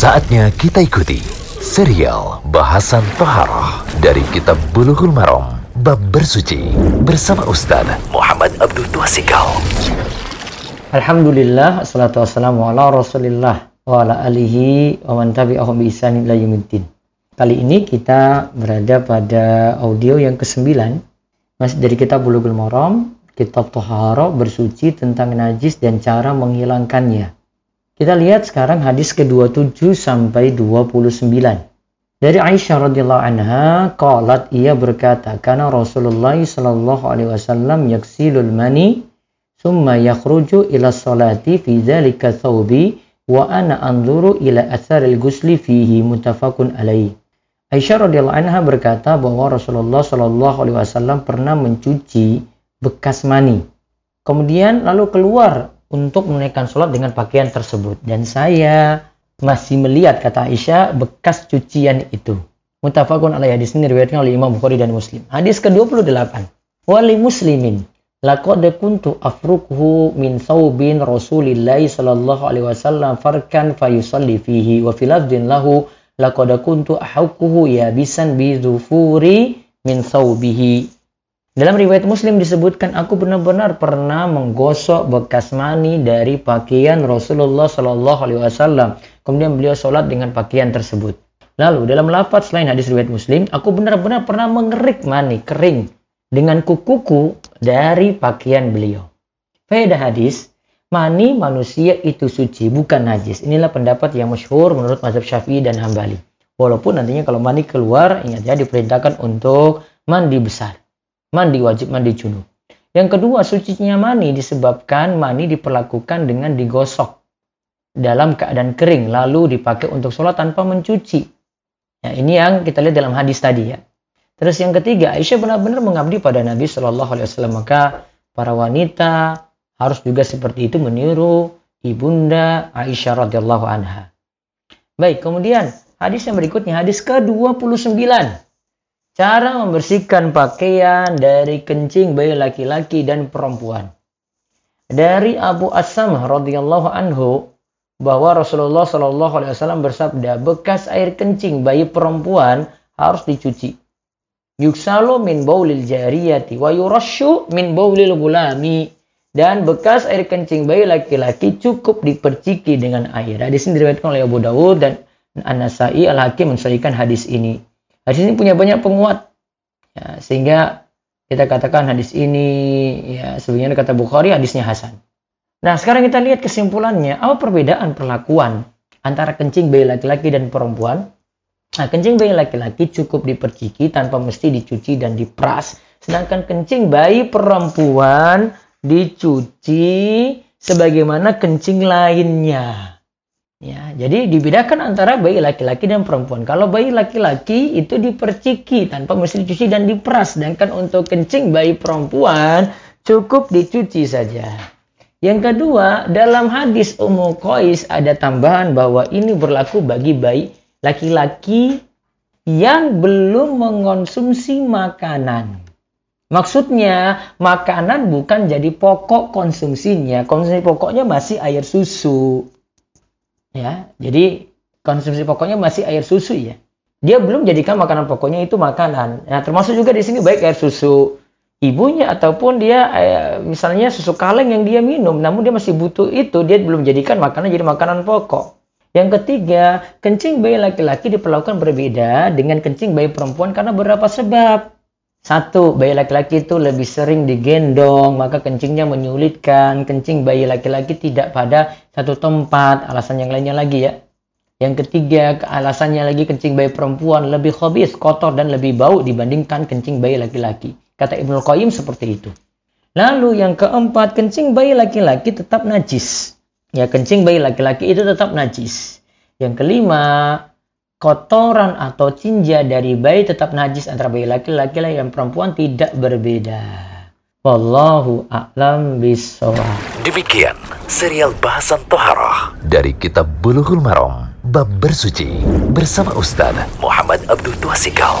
Saatnya kita ikuti serial bahasan Thaharah dari kitab Bulughul Maram, Bab Bersuci, bersama Ustaz Muhammad Abdul Tauhid Sikal. Alhamdulillah, assalatu wassalamu ala Rasulillah wa ala alihi wa man tabi'ahum bi ihsan ila yaumiddin. Kali ini kita berada pada audio yang ke-9 masih dari kitab Bulughul Maram, kitab Thaharah, bersuci, tentang najis dan cara menghilangkannya. Kita lihat sekarang hadis ke-27 sampai 29. Dari Aisyah radhiyallahu anha, qalat, ia berkata, kana Rasulullah sallallahu alaihi wasallam yaksilul mani summa yakhruju ila salati fi dhalika thawbi wa ana anzuru ila atharil ghusli fihi, muttafaqun alaihi. Aisyah radhiyallahu anha berkata bahwa Rasulullah sallallahu alaihi wasallam pernah mencuci bekas mani, kemudian lalu keluar untuk menunaikan sholat dengan pakaian tersebut, dan saya masih melihat, kata Aisyah, bekas cucian itu. Muttafaqun alaihi. Hadis ini diriwayatkan oleh Imam Bukhari dan Muslim. Hadis ke-28. Wali muslimin laqad kuntu afruquhu min thawbin Rasulillahi sallallahu alaihi wasallam farkan fayusalli fihi, wa fil afdin lahu laqad kuntu ahquhu yabisan bi dhufuri min thawbihi. Dalam riwayat Muslim disebutkan, aku benar-benar pernah menggosok bekas mani dari pakaian Rasulullah sallallahu alaihi wasallam, kemudian beliau salat dengan pakaian tersebut. Lalu dalam lafaz lain hadis riwayat Muslim, aku benar-benar pernah mengerik mani kering dengan kuku dari pakaian beliau. Faedah hadis, mani manusia itu suci, bukan najis. Inilah pendapat yang masyhur menurut mazhab Syafi'i dan Hanbali. Walaupun nantinya kalau mani keluar, ingat ya, diperintahkan untuk mandi besar, mandi wajib, mandi junub. Yang kedua, sucinya mani disebabkan mani diperlakukan dengan digosok dalam keadaan kering, lalu dipakai untuk sholat tanpa mencuci. Nah, ini yang kita lihat dalam hadis tadi ya. Terus yang ketiga, Aisyah benar-benar mengabdi pada Nabi Shallallahu Alaihi Wasallam, maka para wanita harus juga seperti itu, meniru ibunda Aisyah radhiyallahu anha. Baik, kemudian hadis yang berikutnya, hadis ke-29. Cara membersihkan pakaian dari kencing bayi laki-laki dan perempuan. Dari Abu Asamah radhiyallahu anhu bahwa Rasulullah Shallallahu Alaihi Wasallam bersabda, bekas air kencing bayi perempuan harus dicuci. Yuksalu min baulil jariyati wa yurashu min baulil gulami. Dan bekas air kencing bayi laki-laki cukup diperciki dengan air. Hadis ini diriwayatkan oleh Abu Dawud dan An-Nasa'i. Al-Hakim mensahihkan hadis ini. Hadis ini punya banyak penguat ya, sehingga kita katakan hadis ini ya, sebenarnya kata Bukhari hadisnya hasan. Nah, sekarang kita lihat kesimpulannya. Apa perbedaan perlakuan antara kencing bayi laki-laki dan perempuan? Nah, kencing bayi laki-laki cukup diperciki tanpa mesti dicuci dan diperas. Sedangkan kencing bayi perempuan dicuci sebagaimana kencing lainnya. Ya, jadi dibedakan antara bayi laki-laki dan perempuan. Kalau bayi laki-laki itu diperciki tanpa mesti dicuci dan diperas. Sedangkan untuk kencing bayi perempuan cukup dicuci saja. Yang kedua, dalam hadis Ummu Qais ada tambahan bahwa ini berlaku bagi bayi laki-laki yang belum mengonsumsi makanan. Maksudnya, makanan bukan jadi pokok konsumsinya. Konsumsi pokoknya masih air susu. Ya, jadi konsumsi pokoknya masih air susu ya. Dia belum jadikan makanan pokoknya itu makanan. Nah, termasuk juga di sini baik air susu ibunya ataupun dia misalnya susu kaleng yang dia minum, namun dia masih butuh itu, dia belum jadikan makanan jadi makanan pokok. Yang ketiga, kencing bayi laki-laki diperlakukan berbeda dengan kencing bayi perempuan karena beberapa sebab. Satu, bayi laki-laki itu lebih sering digendong, maka kencingnya menyulitkan. Kencing bayi laki-laki tidak pada satu tempat, alasan yang lainnya lagi ya. Yang ketiga, alasannya lagi, kencing bayi perempuan lebih khabis, kotor dan lebih bau dibandingkan kencing bayi laki-laki. Kata Ibnul Qayyim seperti itu. Lalu yang keempat, kencing bayi laki-laki tetap najis. Ya, kencing bayi laki-laki itu tetap najis. Yang kelima, kotoran atau tinja dari bayi tetap najis. Antara bayi laki-laki dan perempuan tidak berbeda. Wallahu a'lam bishawab. Demikian serial bahasan Thaharah dari kitab Bulughul Maram, Bab Bersuci, bersama Ustaz Muhammad Abdul Tauhid Sikal.